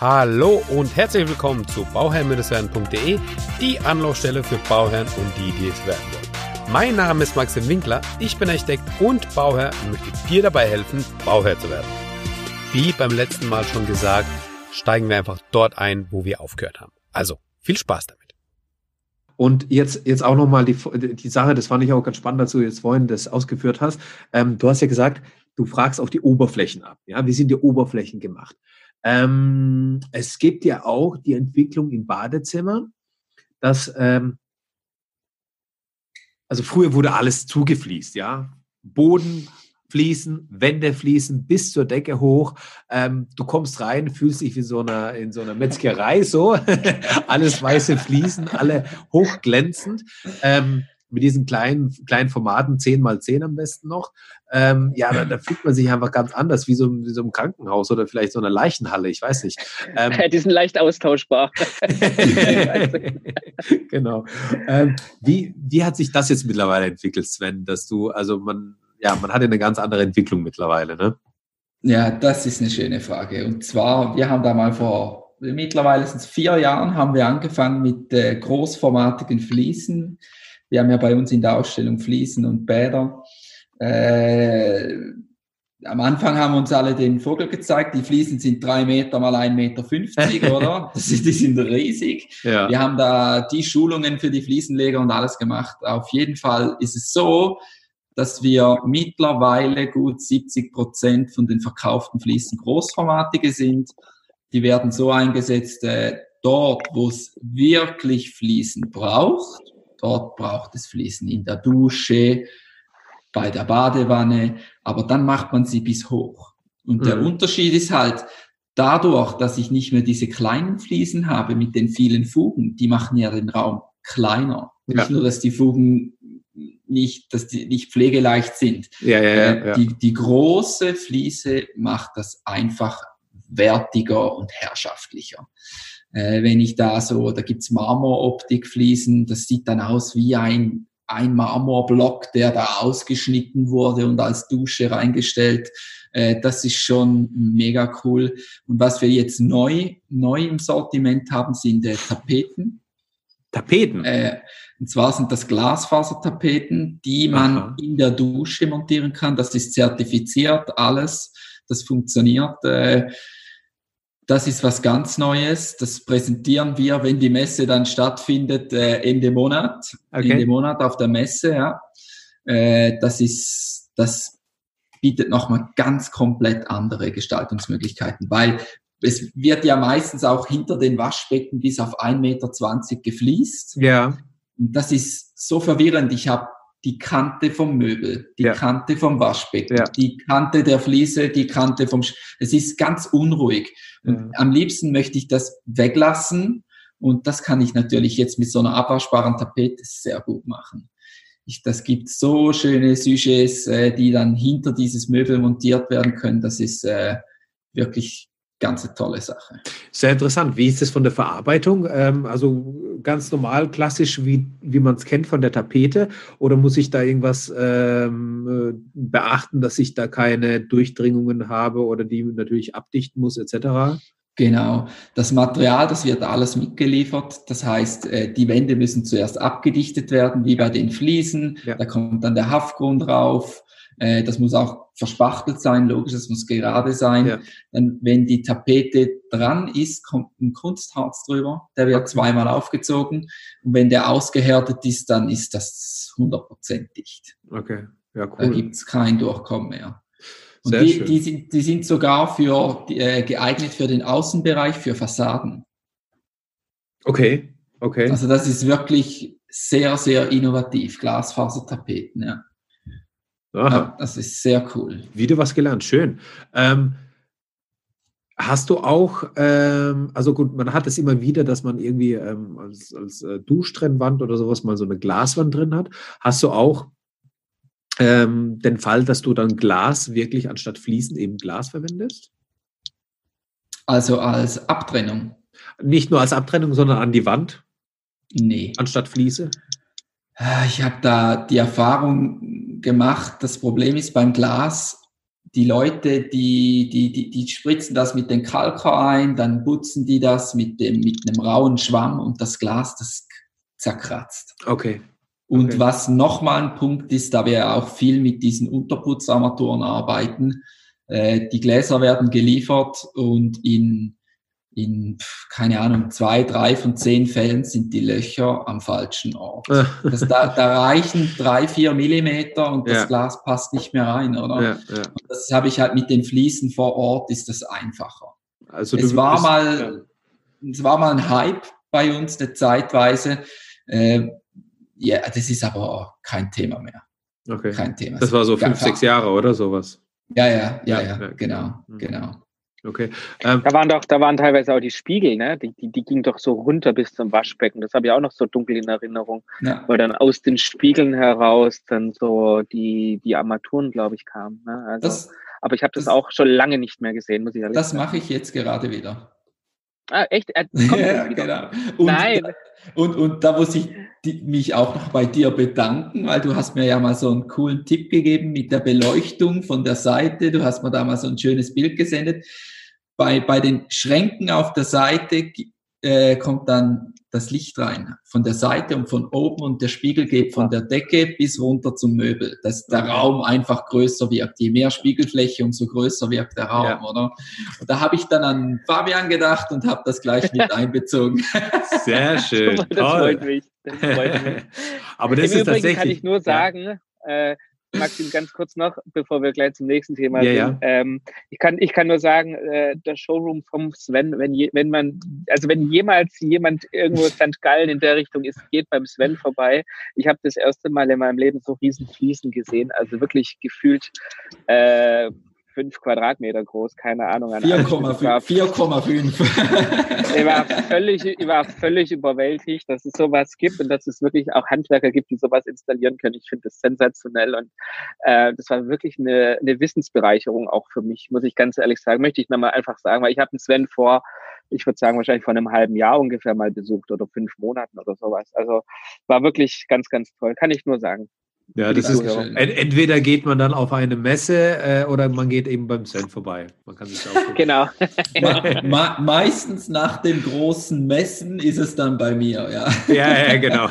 Hallo und herzlich willkommen zu Bauherrenmindestwerten.de, die Anlaufstelle für Bauherren und die es werden wollen. Mein Name ist Maxim Winkler, ich bin Architekt und Bauherr und möchte dir dabei helfen, Bauherr zu werden. Wie beim letzten Mal schon gesagt, steigen wir einfach dort ein, wo wir aufgehört haben. Also, viel Spaß damit. Und jetzt auch nochmal die Sache, das fand ich auch ganz spannend, dass du jetzt vorhin das ausgeführt hast. Du hast ja gesagt, du fragst auch die Oberflächen ab. Ja? Wie sind die Oberflächen gemacht? Es gibt ja auch die Entwicklung im Badezimmer, dass, also früher wurde alles zugefliest, ja. Boden fließen, Wände fließen, bis zur Decke hoch. Du kommst rein, fühlst dich wie in so einer Metzgerei, so. Alles weiße Fliesen, alle hochglänzend. Mit diesen kleinen Formaten, 10x10 am besten noch. Ja, da fühlt man sich einfach ganz anders, wie so im Krankenhaus oder vielleicht so einer Leichenhalle, ich weiß nicht. Die sind leicht austauschbar. Genau. Wie hat sich das jetzt mittlerweile entwickelt, Sven, dass du, also man hat ja eine ganz andere Entwicklung mittlerweile, ne? Ja, das ist eine schöne Frage. Und zwar, wir haben da mal mittlerweile sind es 4 Jahren, haben wir angefangen mit großformatigen Fliesen. Wir haben ja bei uns in der Ausstellung Fliesen und Bäder. Am Anfang haben uns alle den Vogel gezeigt. Die Fliesen sind 3 Meter mal 1,50 Meter, oder? Die sind riesig. Ja. Wir haben da die Schulungen für die Fliesenleger und alles gemacht. Auf jeden Fall ist es so, dass wir mittlerweile gut 70% von den verkauften Fliesen großformatige sind. Die werden so eingesetzt, dort, wo es wirklich Fliesen braucht. Dort braucht es Fliesen in der Dusche, bei der Badewanne, aber dann macht man sie bis hoch. Und der Unterschied ist halt, dadurch, dass ich nicht mehr diese kleinen Fliesen habe mit den vielen Fugen, die machen ja den Raum kleiner. Ja. Nicht nur, dass die Fugen nicht pflegeleicht sind. Ja. Die große Fliese macht das einfach wertiger und herrschaftlicher. Wenn ich da gibt's Marmoroptikfliesen, das sieht dann aus wie ein Marmorblock, der da ausgeschnitten wurde und als Dusche reingestellt. Das ist schon mega cool. Und was wir jetzt neu im Sortiment haben, sind Tapeten. Tapeten? Und zwar sind das Glasfasertapeten, die man in der Dusche montieren kann. Das ist zertifiziert, alles. Das funktioniert. Das ist was ganz Neues. Das präsentieren wir, wenn die Messe dann stattfindet, Ende Monat. Okay. Ende Monat auf der Messe, ja. Das bietet nochmal ganz komplett andere Gestaltungsmöglichkeiten, weil es wird ja meistens auch hinter den Waschbecken bis auf 1,20 Meter gefliest. Ja. Und das ist so verwirrend. Ich habe die Kante vom Möbel, die Kante vom Waschbecken, die Kante der Fliese, die Kante vom... Es ist ganz unruhig. Und am liebsten möchte ich das weglassen. Und das kann ich natürlich jetzt mit so einer abwaschbaren Tapete sehr gut machen. Das gibt so schöne Sujets, die dann hinter dieses Möbel montiert werden können. Das ist wirklich... ganz eine tolle Sache. Sehr interessant. Wie ist das von der Verarbeitung? Also ganz normal, klassisch, wie man es kennt von der Tapete? Oder muss ich da irgendwas beachten, dass ich da keine Durchdringungen habe oder die natürlich abdichten muss etc.? Genau. Das Material, das wird alles mitgeliefert. Das heißt, die Wände müssen zuerst abgedichtet werden, wie bei den Fliesen. Ja. Da kommt dann der Haftgrund drauf. Das muss auch verspachtelt sein, logisch, das muss gerade sein. Ja. Dann, wenn die Tapete dran ist, kommt ein Kunstharz drüber, der wird zweimal aufgezogen. Und wenn der ausgehärtet ist, dann ist das 100% dicht. Okay, ja, cool. Da gibt's kein Durchkommen mehr. Und die sind sogar geeignet für den Außenbereich, für Fassaden. Okay. Also das ist wirklich sehr, sehr innovativ, Glasfasertapeten, ja. Ja, das ist sehr cool. Wieder was gelernt, schön. Hast du auch, also gut, man hat es immer wieder, dass man irgendwie als Duschtrennwand oder sowas mal so eine Glaswand drin hat. Hast du auch den Fall, dass du dann Glas wirklich anstatt Fliesen eben Glas verwendest? Also als Abtrennung? Nicht nur als Abtrennung, sondern an die Wand? Nee. Anstatt Fliese? Ich habe da die Erfahrung gemacht, das Problem ist beim Glas, die Leute, die spritzen das mit dem Kalker ein, dann putzen die das mit einem rauen Schwamm und das Glas, das zerkratzt. Okay. Und was nochmal ein Punkt ist, da wir auch viel mit diesen Unterputzarmaturen arbeiten, die Gläser werden geliefert und in, keine Ahnung, 2, 3 von 10 Fällen sind die Löcher am falschen Ort. Da reichen 3, 4 Millimeter und das Glas passt nicht mehr rein, oder? Ja. Und das habe ich halt mit den Fliesen vor Ort, ist das einfacher. Also es war mal ein Hype bei uns, eine zeitweise. Das ist aber kein Thema mehr. Okay. Kein Thema. Das war so 5, 6 Jahre oder sowas? Ja, genau. Okay. Da waren teilweise auch die Spiegel, ne? Die gingen doch so runter bis zum Waschbecken. Das habe ich auch noch so dunkel in Erinnerung, weil dann aus den Spiegeln heraus dann so die Armaturen, glaube ich, kamen. Ne? Also, aber ich habe das auch schon lange nicht mehr gesehen, muss ich ehrlich sagen. Das mache ich jetzt gerade wieder. Ah, echt? Genau. Und da muss ich mich auch noch bei dir bedanken, weil du hast mir ja mal so einen coolen Tipp gegeben mit der Beleuchtung von der Seite. Du hast mir da mal so ein schönes Bild gesendet. Bei den Schränken auf der Seite kommt dann das Licht rein. Von der Seite und von oben, und der Spiegel geht von der Decke bis runter zum Möbel. Dass der Raum einfach größer wirkt. Je mehr Spiegelfläche, umso größer wirkt der Raum, oder? Und da habe ich dann an Fabian gedacht und habe das gleich mit einbezogen. Sehr schön. Das freut mich. Aber das ist tatsächlich... kann ich nur sagen... Maxim, ganz kurz noch, bevor wir gleich zum nächsten Thema gehen. Ich kann nur sagen, der Showroom vom Sven, wenn jemals jemand irgendwo St. Gallen in der Richtung ist, geht beim Sven vorbei. Ich habe das erste Mal in meinem Leben so riesen Fliesen gesehen, also wirklich gefühlt 5 Quadratmeter groß, keine Ahnung. 4,5. Ich war völlig überwältigt, dass es sowas gibt und dass es wirklich auch Handwerker gibt, die sowas installieren können. Ich finde das sensationell und das war wirklich eine Wissensbereicherung auch für mich, muss ich ganz ehrlich sagen. Möchte ich nochmal einfach sagen, weil ich habe einen Sven wahrscheinlich vor einem halben Jahr ungefähr mal besucht oder 5 Monaten oder sowas. Also war wirklich ganz, ganz toll, kann ich nur sagen. Ja, das ist entweder geht man dann auf eine Messe oder man geht eben beim Sven vorbei. Man kann sich auch genau. Meistens nach den großen Messen ist es dann bei mir, ja. Ja, genau.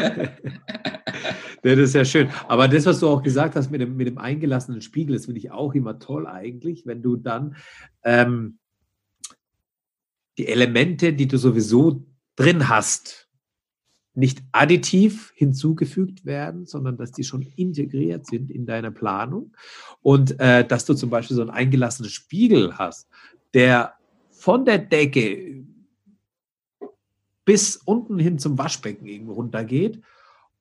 Das ist ja schön. Aber das, was du auch gesagt hast mit dem eingelassenen Spiegel, das finde ich auch immer toll eigentlich, wenn du dann die Elemente, die du sowieso drin hast, nicht additiv hinzugefügt werden, sondern dass die schon integriert sind in deine Planung und dass du zum Beispiel so einen eingelassenen Spiegel hast, der von der Decke bis unten hin zum Waschbecken irgendwo runter geht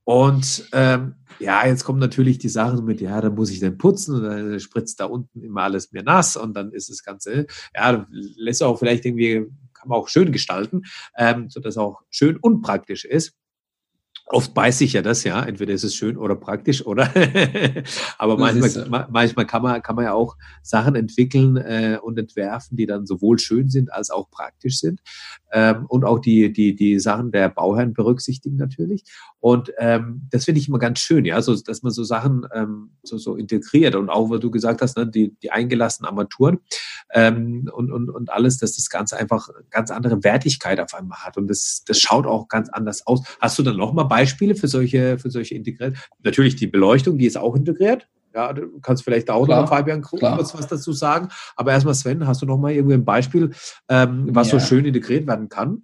und jetzt kommen natürlich die Sachen mit, dann muss ich den putzen und dann spritzt da unten immer alles mir nass und dann ist das Ganze, lässt auch vielleicht irgendwie, kann man auch schön gestalten, sodass auch schön und praktisch ist. Oft beißt sich ja das, entweder ist es schön oder praktisch, oder? Aber manchmal kann man ja auch Sachen entwickeln und entwerfen, die dann sowohl schön sind, als auch praktisch sind. Und auch die Sachen der Bauherren berücksichtigen natürlich. Und das finde ich immer ganz schön, so, dass man so Sachen so integriert. Und auch, was du gesagt hast, ne, die eingelassenen Armaturen und alles, dass das Ganze einfach eine ganz andere Wertigkeit auf einmal hat. Und das schaut auch ganz anders aus. Hast du dann nochmal Beispiele für solche integriert? Natürlich die Beleuchtung, die ist auch integriert. Ja, du kannst vielleicht auch noch, Fabian, kurz was dazu sagen. Aber erstmal, Sven, hast du noch mal irgendwie ein Beispiel, was so schön integriert werden kann?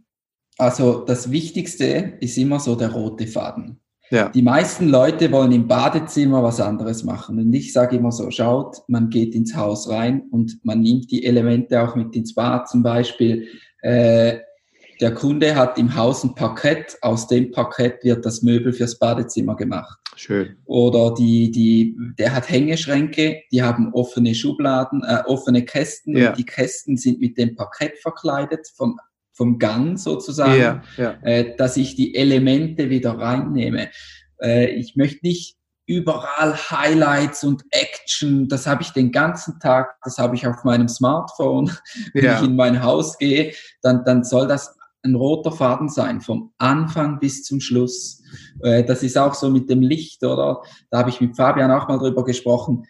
Also das Wichtigste ist immer so der rote Faden. Ja. Die meisten Leute wollen im Badezimmer was anderes machen. Und ich sage immer so, schaut, man geht ins Haus rein und man nimmt die Elemente auch mit ins Bad. Zum Beispiel, der Kunde hat im Haus ein Parkett, aus dem Parkett wird das Möbel fürs Badezimmer gemacht. Schön. Oder der hat Hängeschränke, die haben offene Schubladen, offene Kästen, und die Kästen sind mit dem Parkett verkleidet, vom Gang sozusagen, dass ich die Elemente wieder reinnehme. Ich möchte nicht überall Highlights und Action, das habe ich den ganzen Tag, das habe ich auf meinem Smartphone, wenn ich in mein Haus gehe, dann soll das ein roter Faden sein, vom Anfang bis zum Schluss. Das ist auch so mit dem Licht, oder? Da habe ich mit Fabian auch mal drüber gesprochen.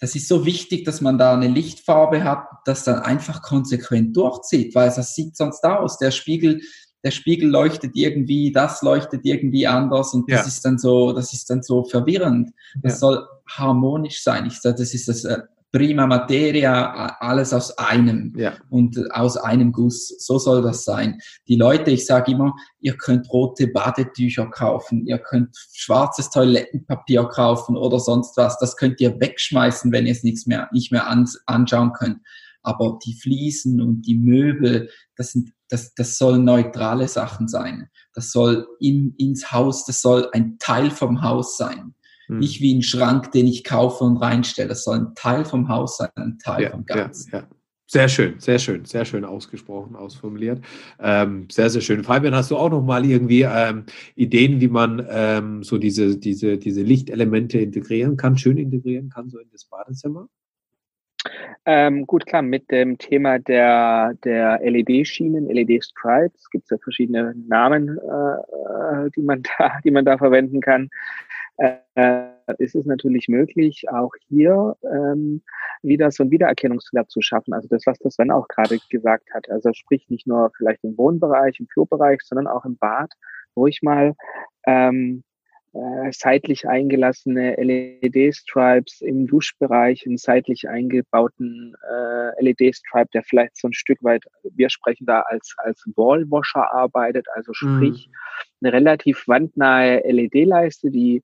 das ist so wichtig, dass man da eine Lichtfarbe hat, das dann einfach konsequent durchzieht, weil das sieht sonst aus. Der Spiegel leuchtet irgendwie, das leuchtet irgendwie anders und das ist dann so, verwirrend. Das soll harmonisch sein. Ich sage, das ist das Prima Materia, alles aus einem und aus einem Guss. So soll das sein. Die Leute, ich sage immer, ihr könnt rote Badetücher kaufen, ihr könnt schwarzes Toilettenpapier kaufen oder sonst was. Das könnt ihr wegschmeißen, wenn ihr es nicht mehr anschauen könnt. Aber die Fliesen und die Möbel, das sollen neutrale Sachen sein. Das soll ins Haus, das soll ein Teil vom Haus sein. Nicht wie ein Schrank, den ich kaufe und reinstelle. Das soll ein Teil vom Haus sein, ein Teil vom Ganzen. Ja. Sehr schön ausgesprochen, ausformuliert. Sehr, sehr schön. Fabian, hast du auch nochmal irgendwie Ideen, wie man so diese Lichtelemente schön integrieren kann, so in das Badezimmer? Gut, klar, mit dem Thema der LED-Schienen, LED-Stripes, gibt es ja verschiedene Namen, die man da verwenden kann. Ist es natürlich möglich, auch hier wieder so einen Wiedererkennungswert zu schaffen. Also das, was der Sven auch gerade gesagt hat. Also sprich nicht nur vielleicht im Wohnbereich, im Flurbereich, sondern auch im Bad, ruhig mal seitlich eingelassene LED-Stripes im Duschbereich, einen seitlich eingebauten LED-Stripe, der vielleicht so ein Stück weit, wir sprechen da als Wallwasher arbeitet, also sprich eine relativ wandnahe LED-Leiste, die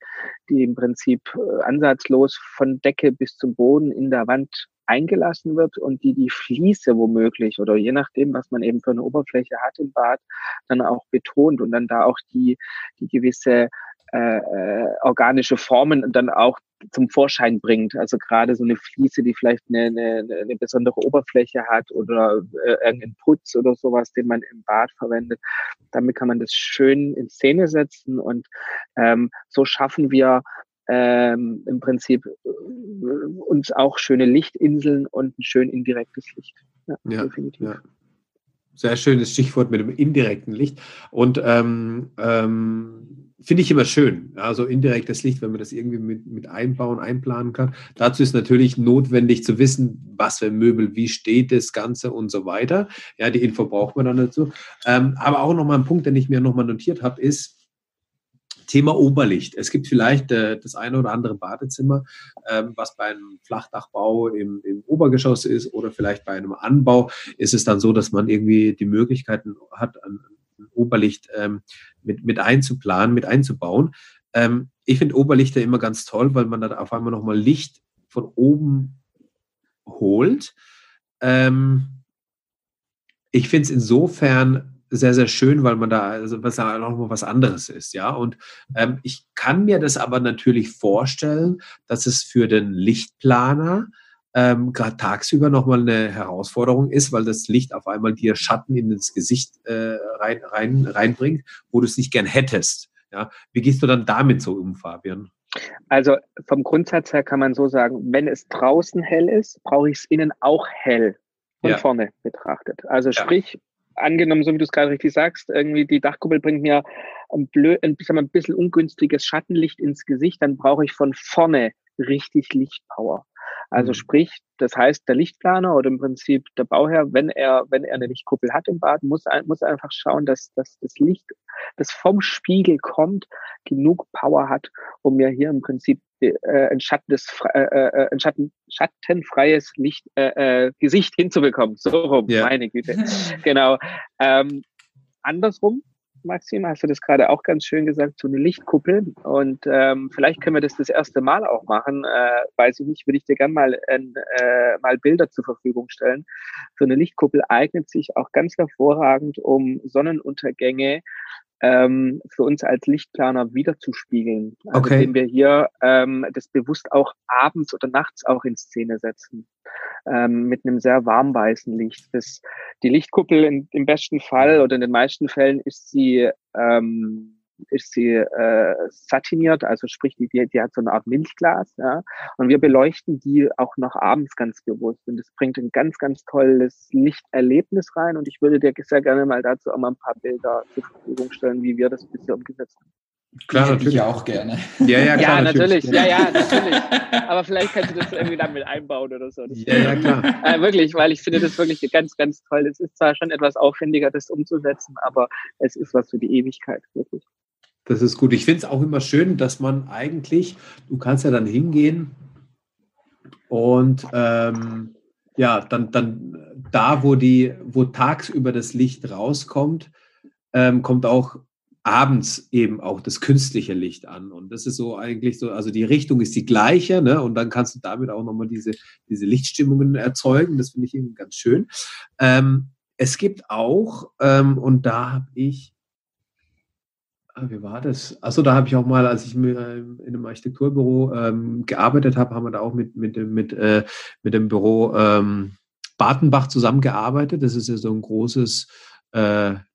im Prinzip ansatzlos von Decke bis zum Boden in der Wand eingelassen wird und die Fliese womöglich oder je nachdem, was man eben für eine Oberfläche hat im Bad, dann auch betont und dann da auch die gewisse organische Formen dann auch zum Vorschein bringt. Also gerade so eine Fliese, die vielleicht eine besondere Oberfläche hat oder irgendeinen Putz oder sowas, den man im Bad verwendet. Damit kann man das schön in Szene setzen und so schaffen wir im Prinzip uns auch schöne Lichtinseln und ein schön indirektes Licht. Ja, definitiv. Ja. Sehr schönes Stichwort mit dem indirekten Licht. Und finde ich immer schön, also indirektes Licht, wenn man das irgendwie mit einplanen kann. Dazu ist natürlich notwendig zu wissen, was für Möbel, wie steht das Ganze und so weiter. Ja, die Info braucht man dann dazu. Aber auch nochmal ein Punkt, den ich mir nochmal notiert habe, ist Thema Oberlicht. Es gibt vielleicht das eine oder andere Badezimmer, was bei einem Flachdachbau im Obergeschoss ist oder vielleicht bei einem Anbau ist es dann so, dass man irgendwie die Möglichkeiten hat, an Oberlicht mit einzuplanen, mit einzubauen. Ich finde Oberlichter immer ganz toll, weil man dann auf einmal nochmal Licht von oben holt. Ich finde es insofern sehr, sehr schön, weil man da nochmal was anderes ist. Ja? Und ich kann mir das aber natürlich vorstellen, dass es für den Lichtplaner gerade tagsüber nochmal eine Herausforderung ist, weil das Licht auf einmal dir Schatten in das Gesicht reinbringt, wo du es nicht gern hättest. Ja? Wie gehst du dann damit so um, Fabian? Also vom Grundsatz her kann man so sagen, wenn es draußen hell ist, brauche ich es innen auch hell von vorne betrachtet. Also sprich, angenommen, so wie du es gerade richtig sagst, irgendwie die Dachkuppel bringt mir ein bisschen ungünstiges Schattenlicht ins Gesicht, dann brauche ich von vorne richtig Lichtpower. Also sprich, das heißt, der Lichtplaner oder im Prinzip der Bauherr, wenn er eine Lichtkuppel hat im Bad, muss einfach schauen, dass das Licht, das vom Spiegel kommt, genug Power hat, um mir hier im Prinzip ein schattenfreies Licht, Gesicht hinzubekommen. So rum, meine Güte. Genau. Andersrum, Maxim, hast du das gerade auch ganz schön gesagt, so eine Lichtkuppel. Und vielleicht können wir das erste Mal auch machen. Weiß ich nicht, würde ich dir gerne mal Bilder zur Verfügung stellen. So eine Lichtkuppel eignet sich auch ganz hervorragend, um Sonnenuntergänge für uns als Lichtplaner wiederzuspiegeln. Also indem wir hier das bewusst auch abends oder nachts auch in Szene setzen. Mit einem sehr warmweißen Licht. Die Lichtkuppel im besten Fall oder in den meisten Fällen ist sie satiniert, also sprich, die hat so eine Art Milchglas, ja, und wir beleuchten die auch noch abends ganz bewusst und das bringt ein ganz, ganz tolles Lichterlebnis rein und ich würde dir sehr gerne mal dazu auch mal ein paar Bilder zur Verfügung stellen, wie wir das bisher umgesetzt haben. Klar, natürlich. Ich ja auch gerne. Ja, klar, ja, natürlich. Ja, natürlich. Aber vielleicht kannst du das irgendwie dann mit einbauen oder so. Ja, klar. Wirklich, weil ich finde das wirklich ganz, ganz toll. Es ist zwar schon etwas aufwendiger, das umzusetzen, aber es ist was für die Ewigkeit, wirklich. Das ist gut. Ich finde es auch immer schön, dass man eigentlich, du kannst ja dann hingehen und dann da, wo tagsüber das Licht rauskommt, kommt auch abends eben auch das künstliche Licht an. Und das ist so eigentlich so, also die Richtung ist die gleiche, ne? Und dann kannst du damit auch nochmal diese Lichtstimmungen erzeugen. Das finde ich eben ganz schön. Es gibt auch, und da habe ich, wie war das? Achso, da habe ich auch mal, als ich in einem Architekturbüro gearbeitet habe, haben wir da auch mit dem Büro Bartenbach zusammengearbeitet. Das ist ja so ein großes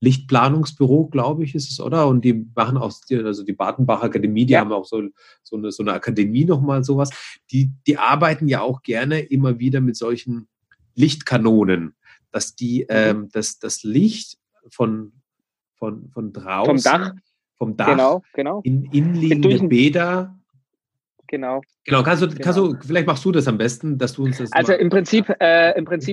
Lichtplanungsbüro, glaube ich, ist es, oder? Und die machen auch, also die Bartenbach Akademie, die haben auch so eine Akademie nochmal sowas. Die arbeiten ja auch gerne immer wieder mit solchen Lichtkanonen, dass die das Licht von draußen, vom Dach genau. in innenliegende Bäder. Genau. Kannst du, vielleicht machst du das am besten, dass du uns das. Also im Prinzip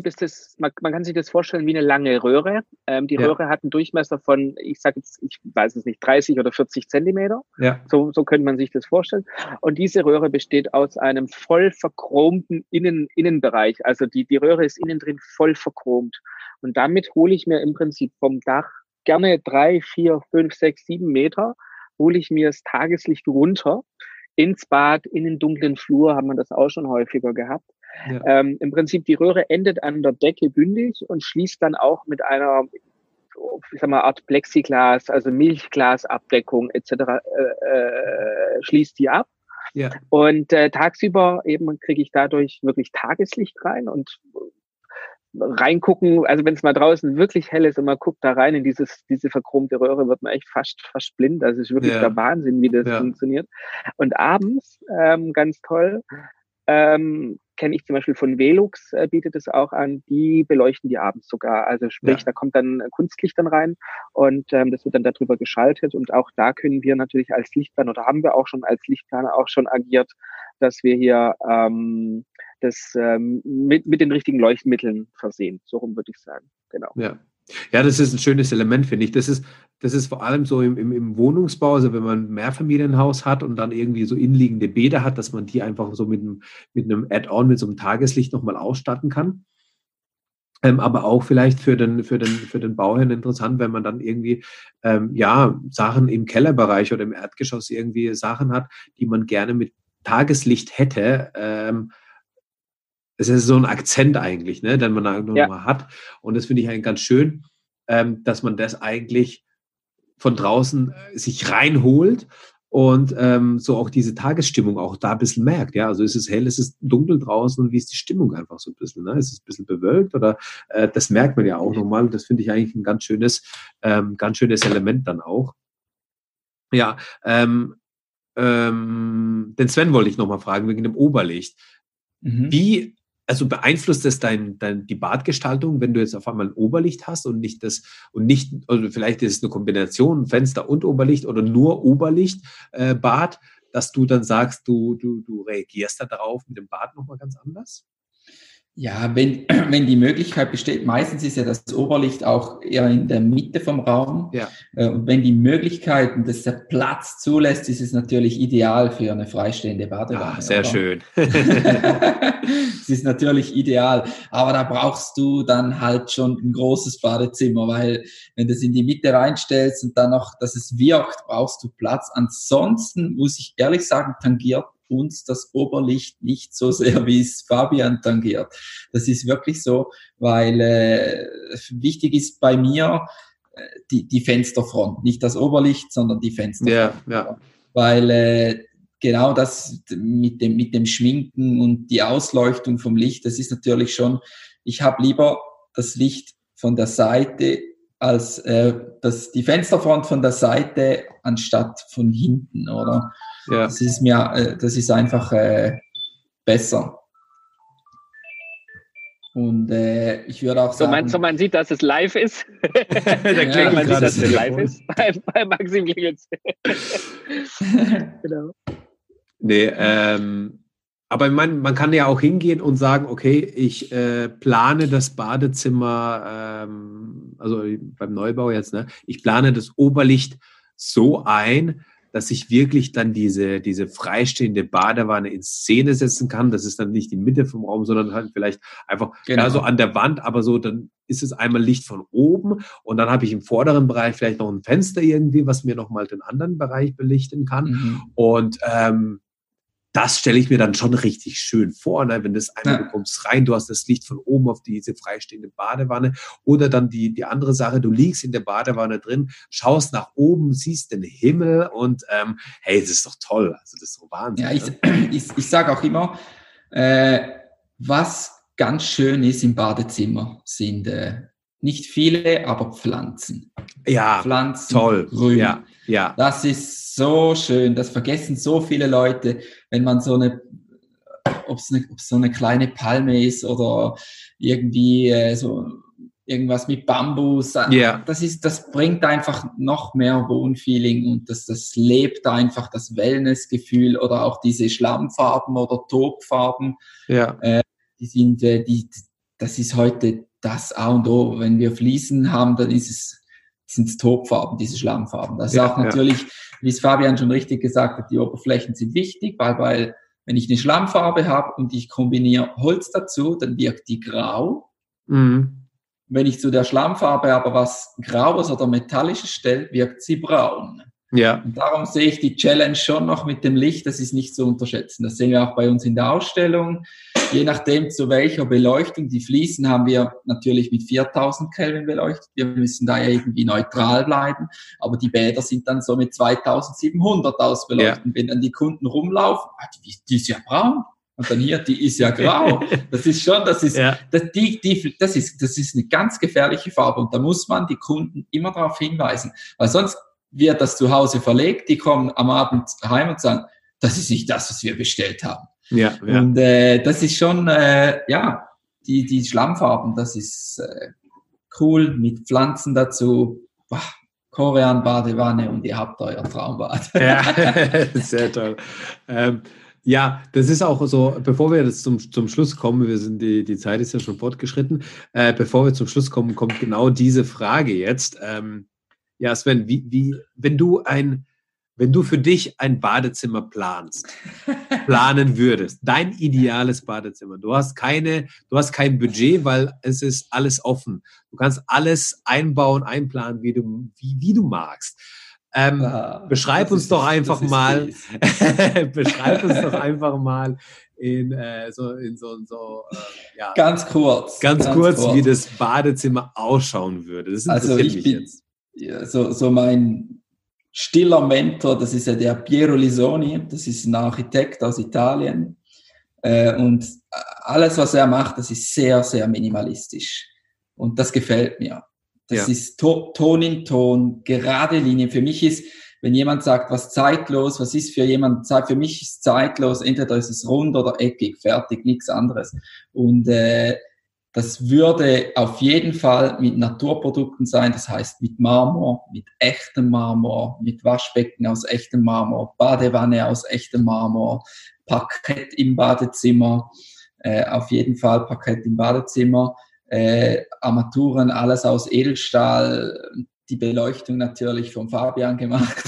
ist das, man kann sich das vorstellen wie eine lange Röhre. Die Röhre hat einen Durchmesser von, ich weiß es nicht, 30 oder 40 Zentimeter. Ja. So könnte man sich das vorstellen. Und diese Röhre besteht aus einem voll verchromten Innenbereich. Also die Röhre ist innen drin voll verchromt. Und damit hole ich mir im Prinzip vom Dach gerne 3, 4, 5, 6, 7 Meter, hole ich mir das Tageslicht runter. Ins Bad, in den dunklen Flur, haben wir das auch schon häufiger gehabt. Ja. Im Prinzip, die Röhre endet an der Decke bündig und schließt dann auch mit einer, ich sag mal, Art Plexiglas, also Milchglasabdeckung etc. Schließt die ab. Ja. Und tagsüber eben kriege ich dadurch wirklich Tageslicht rein und reingucken, also wenn es mal draußen wirklich hell ist und man guckt da rein in diese verchromte Röhre, wird man echt fast blind. Also es ist wirklich der Wahnsinn, wie das funktioniert. Und abends, ganz toll, kenne ich zum Beispiel von Velux, bietet es auch an, die beleuchten die abends sogar. Also sprich, da kommt dann Kunstlicht dann rein und das wird dann darüber geschaltet und auch da können wir natürlich als Lichtplaner oder haben wir auch schon als Lichtplaner auch schon agiert, dass wir hier das mit den richtigen Leuchtmitteln versehen. So rum würde ich sagen, genau. Ja, das ist ein schönes Element, finde ich. Das ist vor allem so im Wohnungsbau, also wenn man ein Mehrfamilienhaus hat und dann irgendwie so innenliegende Bäder hat, dass man die einfach so mit einem Add-on, mit so einem Tageslicht nochmal ausstatten kann. Aber auch vielleicht für den Bauherrn interessant, wenn man dann irgendwie Sachen im Kellerbereich oder im Erdgeschoss irgendwie Sachen hat, die man gerne mit Tageslicht hätte. Es ist so ein Akzent eigentlich, ne, den man da nochmal hat. Und das finde ich eigentlich ganz schön, dass man das eigentlich von draußen sich reinholt und so auch diese Tagesstimmung auch da ein bisschen merkt. Ja, also ist es hell, ist es dunkel draußen und wie ist die Stimmung einfach so ein bisschen? Ne? Ist es ein bisschen bewölkt oder das merkt man ja auch nochmal. Und das finde ich eigentlich ein ganz schönes Element dann auch. Ja, den Sven wollte ich nochmal fragen wegen dem Oberlicht. Mhm. Also beeinflusst das die Badgestaltung, wenn du jetzt auf einmal ein Oberlicht hast und nicht das, also vielleicht ist es eine Kombination, Fenster und Oberlicht oder nur Oberlicht, Bad, dass du dann sagst, du reagierst da drauf mit dem Bad nochmal ganz anders? Ja, wenn die Möglichkeit besteht, meistens ist ja das Oberlicht auch eher in der Mitte vom Raum. Ja. Und wenn die Möglichkeit und dass der Platz zulässt, ist es natürlich ideal für eine freistehende Badewanne. Ah, sehr schön. Es ist natürlich ideal, aber da brauchst du dann halt schon ein großes Badezimmer, weil wenn du es in die Mitte reinstellst und dann noch, dass es wirkt, brauchst du Platz. Ansonsten muss ich ehrlich sagen, tangiert uns das Oberlicht nicht so sehr, wie es Fabian tangiert. Das ist wirklich so, weil wichtig ist bei mir die Fensterfront, nicht das Oberlicht, sondern die Fensterfront. Ja. Weil genau das mit dem Schminken und die Ausleuchtung vom Licht, das ist natürlich schon, ich habe lieber das Licht von der Seite als die Fensterfront von der Seite anstatt von hinten, oder? Ja. Das ist einfach besser. Und ich würde auch sagen... So man sieht, dass es live ist. Bei Maxim Winkels. Genau. Nee, aber man kann ja auch hingehen und sagen, okay, ich plane das Badezimmer, also beim Neubau jetzt, ne? Ich plane das Oberlicht so ein, dass ich wirklich dann diese freistehende Badewanne in Szene setzen kann. Das ist dann nicht die Mitte vom Raum, sondern halt vielleicht einfach so an der Wand, aber so, dann ist es einmal Licht von oben und dann habe ich im vorderen Bereich vielleicht noch ein Fenster irgendwie, was mir nochmal den anderen Bereich belichten kann. Mhm. Und das stelle ich mir dann schon richtig schön vor, ne? Wenn das einmal du kommst rein, du hast das Licht von oben auf diese freistehende Badewanne, oder dann die andere Sache, du liegst in der Badewanne drin, schaust nach oben, siehst den Himmel und hey, das ist doch toll, also das ist doch Wahnsinn. Ja, ne? Ich sage auch immer, was ganz schön ist im Badezimmer, sind nicht viele, aber Pflanzen. Ja, Pflanzen, toll. Grün. Ja, ja. Das ist so schön. Das vergessen so viele Leute, wenn man ob es so eine kleine Palme ist oder irgendwie so irgendwas mit Bambus. Yeah. Das bringt einfach noch mehr Wohnfeeling und das lebt einfach das Wellnessgefühl, oder auch diese Schlammfarben oder Taubfarben. Yeah. Das ist heute das A und O. Wenn wir Fliesen haben, dann sind es Taubfarben, diese Schlammfarben. Das ist auch natürlich, wie es Fabian schon richtig gesagt hat, die Oberflächen sind wichtig, weil wenn ich eine Schlammfarbe habe und ich kombiniere Holz dazu, dann wirkt die grau. Mhm. Wenn ich zu der Schlammfarbe aber was Graues oder Metallisches stelle, wirkt sie braun. Ja. Und darum sehe ich die Challenge schon noch mit dem Licht, das ist nicht zu unterschätzen. Das sehen wir auch bei uns in der Ausstellung. Je nachdem, zu welcher Beleuchtung die Fliesen, haben wir natürlich mit 4000 Kelvin beleuchtet. Wir müssen da ja irgendwie neutral bleiben. Aber die Bäder sind dann so mit 2700 ausbeleuchtet. Ja. Wenn dann die Kunden rumlaufen, die ist ja braun. Und dann hier, die ist ja grau. Das ist eine ganz gefährliche Farbe. Und da muss man die Kunden immer darauf hinweisen. Weil sonst wird das zu Hause verlegt, die kommen am Abend heim und sagen, das ist nicht das, was wir bestellt haben. Ja, ja. Und das ist schon, die Schlammfarben, das ist cool, mit Pflanzen dazu, Corian, Badewanne und ihr habt euer Traumbad. Ja, sehr toll. Ja, das ist auch so, bevor wir jetzt zum Schluss kommen, die Zeit ist ja schon fortgeschritten, bevor wir zum Schluss kommen, kommt genau diese Frage jetzt. Ja, Sven, wenn du für dich ein Badezimmer planen würdest, dein ideales Badezimmer, du hast kein Budget, weil es ist alles offen. Du kannst alles einbauen, einplanen, wie du magst. Beschreib uns doch einfach mal ganz kurz, wie das Badezimmer ausschauen würde. Das interessiert mich jetzt. So mein stiller Mentor, das ist ja der Piero Lisoni, das ist ein Architekt aus Italien. Und alles, was er macht, das ist sehr, sehr minimalistisch. Und das gefällt mir. Das ist Ton in Ton, gerade Linien. Für mich ist, wenn jemand sagt, was zeitlos, was ist für jemanden Zeit? Für mich ist zeitlos, entweder ist es rund oder eckig, fertig, nichts anderes. Und das würde auf jeden Fall mit Naturprodukten sein, das heißt mit Marmor, mit echtem Marmor, mit Waschbecken aus echtem Marmor, Badewanne aus echtem Marmor, Parkett im Badezimmer, auf jeden Fall Parkett im Badezimmer, Armaturen, alles aus Edelstahl, die Beleuchtung natürlich von Fabian gemacht.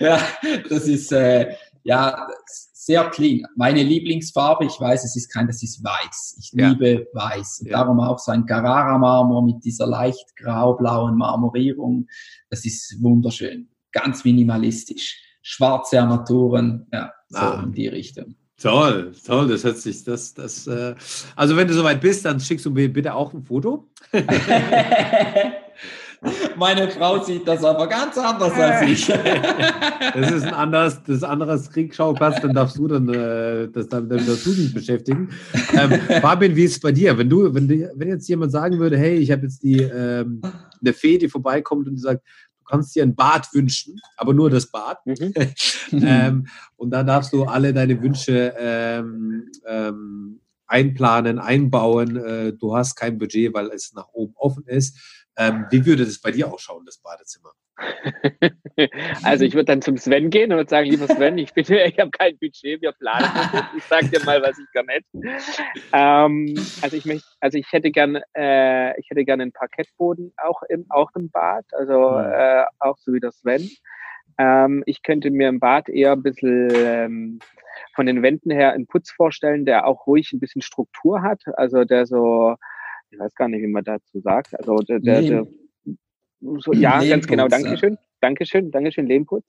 Ja, das ist... sehr clean. Meine Lieblingsfarbe, ich weiß, das ist weiß. Ich liebe weiß. Und darum auch so ein Carrara-Marmor mit dieser leicht grau-blauen Marmorierung. Das ist wunderschön. Ganz minimalistisch. Schwarze Armaturen, in die Richtung. Toll, toll, das hört sich, also wenn du soweit bist, dann schickst du mir bitte auch ein Foto. Meine Frau sieht das aber ganz anders als ich. Das ist ein anderes Kriegsschauplatz, dann darfst du dann dich beschäftigen. Fabian, wie ist es bei dir? Wenn jetzt jemand sagen würde, hey, ich habe jetzt eine Fee, die vorbeikommt und die sagt, du kannst dir ein Bad wünschen, aber nur das Bad. Mhm. Und dann darfst du alle deine Wünsche einplanen, einbauen. Du hast kein Budget, weil es nach oben offen ist. Wie würde das bei dir ausschauen, das Badezimmer? Also ich würde dann zum Sven gehen und würde sagen, lieber Sven, ich habe kein Budget, wir planen das. Ich sage dir mal, was ich gerne hätte. Ich hätte gern einen Parkettboden auch im Bad, also auch so wie der Sven. Ich könnte mir im Bad eher ein bisschen von den Wänden her einen Putz vorstellen, der auch ruhig ein bisschen Struktur hat, also der so, ich weiß gar nicht, wie man dazu sagt, also der so, ja, Lehmputz, ganz genau, dankeschön, ja. Dankeschön, Lehmputz.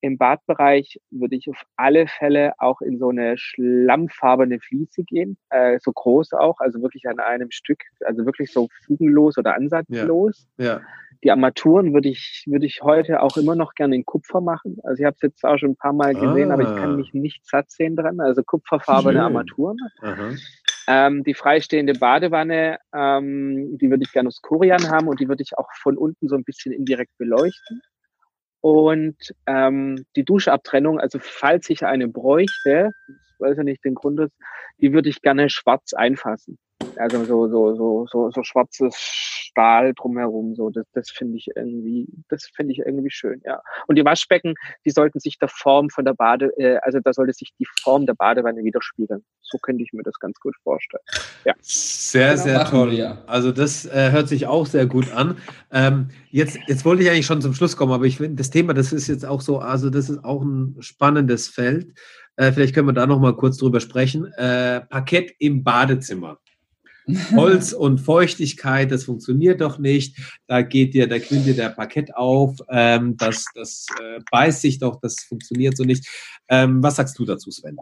Im Badbereich würde ich auf alle Fälle auch in so eine schlammfarbene Fliese gehen, so groß auch, also wirklich an einem Stück, also wirklich so fugenlos oder ansatzlos. Ja. Die Armaturen würde ich heute auch immer noch gerne in Kupfer machen. Also ich habe es jetzt auch schon ein paar Mal gesehen, aber ich kann mich nicht satt sehen dran. Also kupferfarbene Armaturen. Die freistehende Badewanne, die würde ich gerne aus Corian haben und die würde ich auch von unten so ein bisschen indirekt beleuchten. Und die Duschabtrennung, also falls ich eine bräuchte, ich weiß ja nicht den Grund ist, die würde ich gerne schwarz einfassen. Also so schwarzes Stahl drumherum, so das finde ich irgendwie schön, ja. Und die Waschbecken, die sollten sich der Form von der Badewanne widerspiegeln. So könnte ich mir das ganz gut vorstellen. Ja. Sehr toll. Wir. Also das hört sich auch sehr gut an. Jetzt wollte ich eigentlich schon zum Schluss kommen, aber ich finde das Thema, das ist jetzt auch so, also das ist auch ein spannendes Feld. Vielleicht können wir da noch mal kurz drüber sprechen. Parkett im Badezimmer. Holz und Feuchtigkeit, das funktioniert doch nicht. Da quillt dir der Parkett auf. Das beißt sich doch, das funktioniert so nicht. Was sagst du dazu, Sven?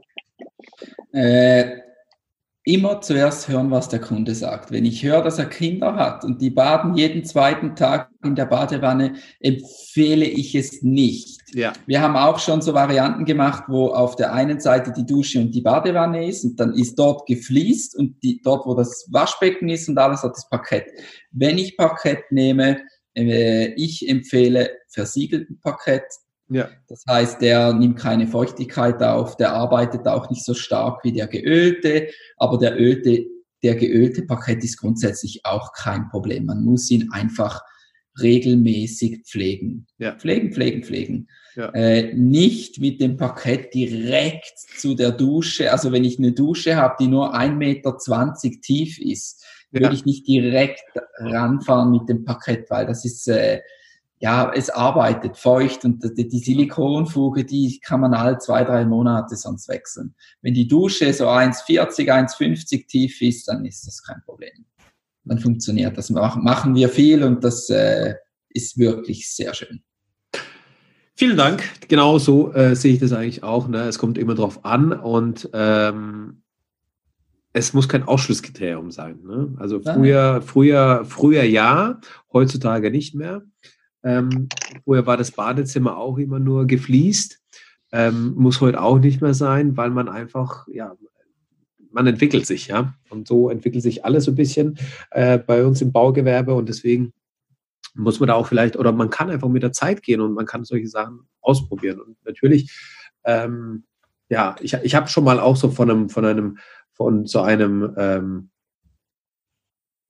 Immer zuerst hören, was der Kunde sagt. Wenn ich höre, dass er Kinder hat und die baden jeden zweiten Tag in der Badewanne, empfehle ich es nicht. Ja. Wir haben auch schon so Varianten gemacht, wo auf der einen Seite die Dusche und die Badewanne ist und dann ist dort gefliest und dort, wo das Waschbecken ist und alles, hat das Parkett. Wenn ich Parkett nehme, ich empfehle versiegelten Parkett. Ja. Das heißt, der nimmt keine Feuchtigkeit auf, der arbeitet auch nicht so stark wie der geölte, aber der geölte Parkett ist grundsätzlich auch kein Problem. Man muss ihn einfach regelmäßig pflegen. Ja. Pflegen. Ja. Nicht mit dem Parkett direkt zu der Dusche, also wenn ich eine Dusche habe, die nur 1,20 Meter tief ist, würde ich nicht direkt ranfahren mit dem Parkett, weil das ist... es arbeitet feucht und die Silikonfuge, die kann man alle 2-3 Monate sonst wechseln. Wenn die Dusche so 1,40, 1,50 tief ist, dann ist das kein Problem. Dann funktioniert das. Machen wir viel und das ist wirklich sehr schön. Vielen Dank. Genau so sehe ich das eigentlich auch. Ne? Es kommt immer drauf an und es muss kein Ausschlusskriterium sein. Ne? Also früher ja, heutzutage nicht mehr. Vorher war das Badezimmer auch immer nur gefliest, muss heute auch nicht mehr sein, weil man einfach, man entwickelt sich, ja, und so entwickelt sich alles ein bisschen bei uns im Baugewerbe und deswegen muss man da auch vielleicht, oder man kann einfach mit der Zeit gehen und man kann solche Sachen ausprobieren und natürlich, ich habe schon mal auch so von so einem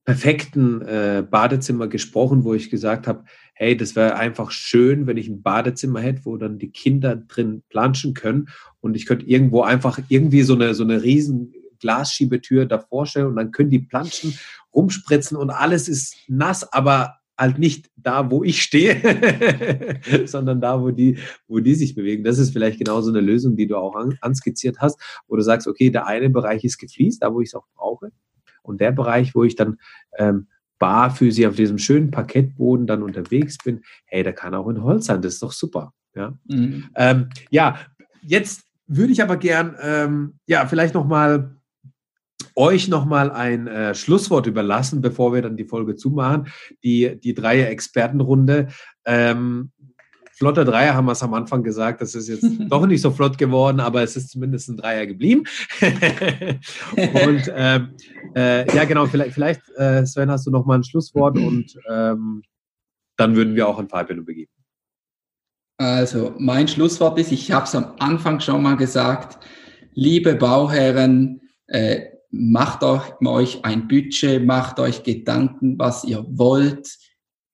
perfekten Badezimmer gesprochen, wo ich gesagt habe, hey, das wäre einfach schön, wenn ich ein Badezimmer hätte, wo dann die Kinder drin planschen können und ich könnte irgendwo einfach irgendwie so eine riesen Glasschiebetür davor stellen und dann können die planschen, rumspritzen und alles ist nass, aber halt nicht da, wo ich stehe, sondern da, wo die sich bewegen. Das ist vielleicht genau so eine Lösung, die du auch anskizziert hast, wo du sagst, okay, der eine Bereich ist gefliest, da, wo ich es auch brauche. Und der Bereich, wo ich dann barfüßig auf diesem schönen Parkettboden dann unterwegs bin, hey, da kann auch in Holz sein, das ist doch super. Ja, jetzt würde ich aber gern vielleicht euch nochmal ein Schlusswort überlassen, bevor wir dann die Folge zumachen, die Dreier-Expertenrunde. Flotter Dreier haben wir es am Anfang gesagt, das ist jetzt doch nicht so flott geworden, aber es ist zumindest ein Dreier geblieben. Und vielleicht, Sven, hast du noch mal ein Schlusswort und dann würden wir auch an Fabian übergeben. Also mein Schlusswort ist, ich habe es am Anfang schon mal gesagt, liebe Bauherren, macht euch ein Budget, macht euch Gedanken, was ihr wollt,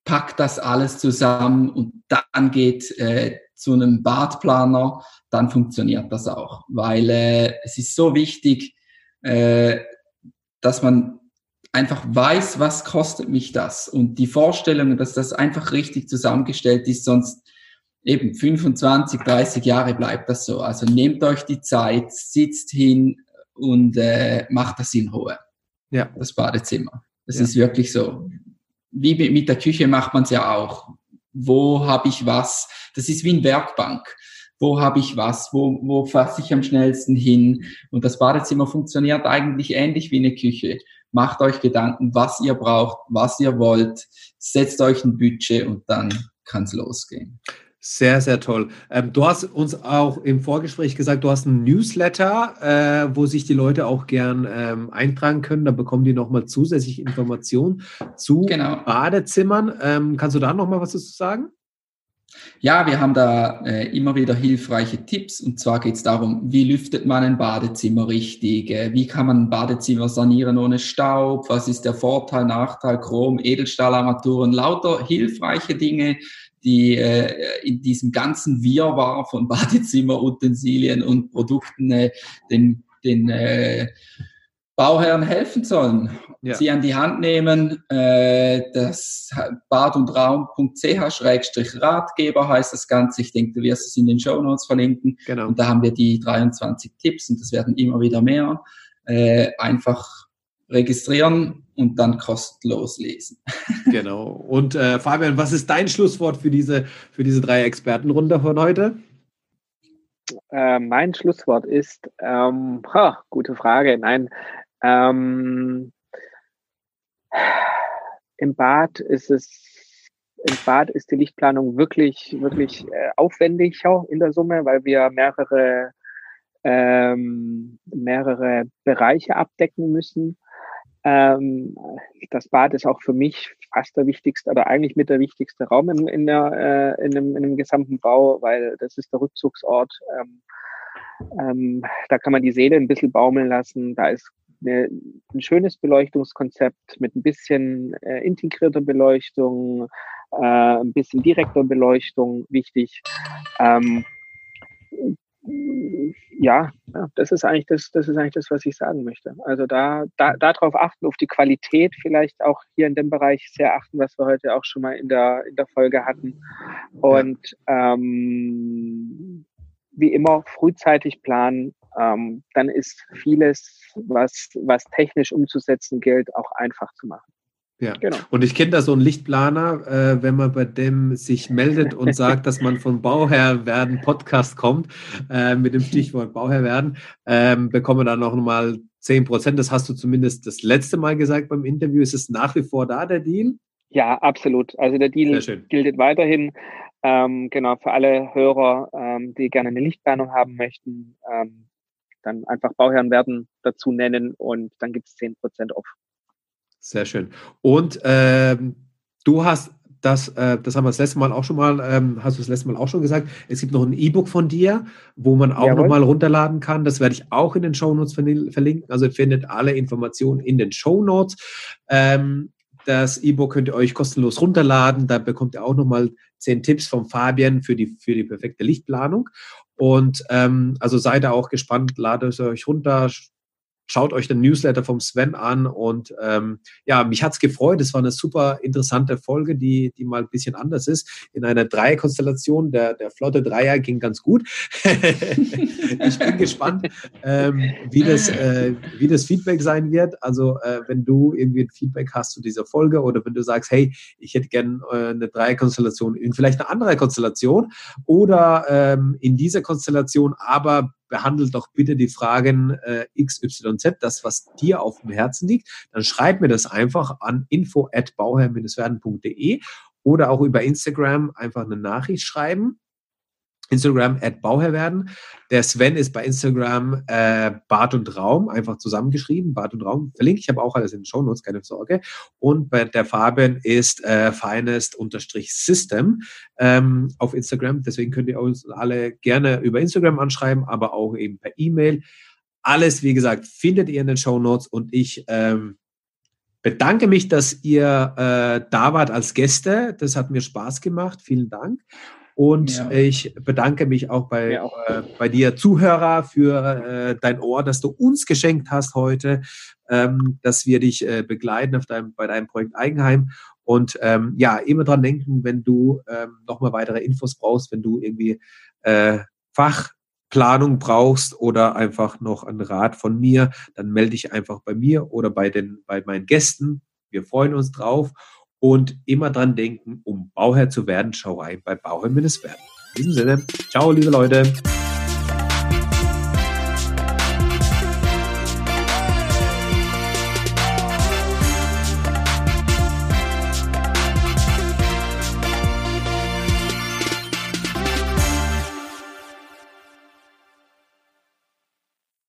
packt das alles zusammen und dann geht zu einem Badplaner, dann funktioniert das auch. Weil es ist so wichtig, dass man einfach weiß, was kostet mich das. Und die Vorstellung, dass das einfach richtig zusammengestellt ist, sonst eben 25, 30 Jahre bleibt das so. Also nehmt euch die Zeit, sitzt hin und macht das in Ruhe. Ja. Das Badezimmer. Das ist wirklich so. Wie mit der Küche macht man es ja auch. Wo habe ich was? Das ist wie eine Werkbank. Wo habe ich was? Wo fasse ich am schnellsten hin? Und das Badezimmer funktioniert eigentlich ähnlich wie eine Küche. Macht euch Gedanken, was ihr braucht, was ihr wollt. Setzt euch ein Budget und dann kann es losgehen. Sehr, sehr toll. Du hast uns auch im Vorgespräch gesagt, du hast einen Newsletter, wo sich die Leute auch gern eintragen können. Da bekommen die nochmal zusätzliche Informationen zu Badezimmern. Kannst du da nochmal was dazu sagen? Ja, wir haben da immer wieder hilfreiche Tipps. Und zwar geht es darum, wie lüftet man ein Badezimmer richtig? Wie kann man ein Badezimmer sanieren ohne Staub? Was ist der Vorteil, Nachteil, Chrom, Edelstahlarmaturen? Lauter hilfreiche Dinge, die in diesem ganzen Wirrwarr von Badezimmerutensilien und Produkten den Bauherren helfen sollen. Ja. Sie an die Hand nehmen. Das badundraum.ch/Ratgeber heißt das Ganze. Ich denke, du wirst es in den Shownotes verlinken. Genau. Und da haben wir die 23 Tipps und das werden immer wieder mehr. Einfach registrieren und dann kostenlos lesen. Genau. Und Fabian, was ist dein Schlusswort für diese drei Expertenrunde von heute? Mein Schlusswort ist, gute Frage. Nein, im Bad ist die Lichtplanung wirklich, wirklich aufwendig in der Summe, weil wir mehrere Bereiche abdecken müssen. Das Bad ist auch für mich fast der wichtigste oder eigentlich mit der wichtigste Raum in dem gesamten Bau, weil das ist der Rückzugsort. Da kann man die Seele ein bisschen baumeln lassen. Da ist ein schönes Beleuchtungskonzept mit ein bisschen integrierter Beleuchtung, ein bisschen direkter Beleuchtung wichtig. Ja, das ist eigentlich das, was ich sagen möchte. Also da drauf achten, auf die Qualität vielleicht auch hier in dem Bereich sehr achten, was wir heute auch schon mal in der Folge hatten. Und wie immer frühzeitig planen, dann ist vieles, was technisch umzusetzen gilt, auch einfach zu machen. Ja, genau. Und ich kenne da so einen Lichtplaner, wenn man bei dem sich meldet und sagt, dass man von Bauherr werden Podcast kommt, mit dem Stichwort Bauherr werden, bekomme dann auch nochmal 10%. Das hast du zumindest das letzte Mal gesagt beim Interview. Ist es nach wie vor da, der Deal? Ja, absolut. Also der Deal gilt weiterhin. Genau, für alle Hörer, die gerne eine Lichtplanung haben möchten, dann einfach Bauherren werden dazu nennen und dann gibt es 10% off. Sehr schön. Und du hast das letzte Mal auch schon gesagt, es gibt noch ein E-Book von dir, wo man auch nochmal runterladen kann. Das werde ich auch in den Shownotes verlinken. Also ihr findet alle Informationen in den Shownotes. Das E-Book könnt ihr euch kostenlos runterladen. Da bekommt ihr auch nochmal 10 Tipps von Fabian für die perfekte Lichtplanung. Und also seid da auch gespannt, ladet es euch runter. Schaut euch den Newsletter vom Sven an und mich hat es gefreut. Es war eine super interessante Folge, die mal ein bisschen anders ist. In einer Dreierkonstellation, der flotte Dreier ging ganz gut. Ich bin gespannt, wie das Feedback sein wird. Also wenn du irgendwie ein Feedback hast zu dieser Folge oder wenn du sagst, hey, ich hätte gerne eine Dreierkonstellation in vielleicht eine andere Konstellation oder in dieser Konstellation, aber behandelt doch bitte die Fragen XYZ, das, was dir auf dem Herzen liegt, dann schreib mir das einfach an info@bauherrenmindestwerten.de oder auch über Instagram einfach eine Nachricht schreiben. Instagram @bauherrwerden. Der Sven ist bei Instagram Bad und Raum, einfach zusammengeschrieben, Bad und Raum, verlinke ich, habe auch alles in den Shownotes, keine Sorge. Und bei der Fabian ist finest-system auf Instagram, deswegen könnt ihr uns alle gerne über Instagram anschreiben, aber auch eben per E-Mail. Alles, wie gesagt, findet ihr in den Shownotes und ich bedanke mich, dass ihr da wart als Gäste. Das hat mir Spaß gemacht. Vielen Dank. Und ich bedanke mich auch bei dir, Zuhörer, für dein Ohr, dass du uns geschenkt hast heute, dass wir dich begleiten bei deinem Projekt Eigenheim. Und immer dran denken, wenn du nochmal weitere Infos brauchst, wenn du irgendwie Fachplanung brauchst oder einfach noch einen Rat von mir, dann melde dich einfach bei mir oder bei meinen Gästen. Wir freuen uns drauf. Und immer dran denken, um Bauherr zu werden, schau rein bei Bauherrenmindestwerte. In diesem Sinne, ciao, liebe Leute.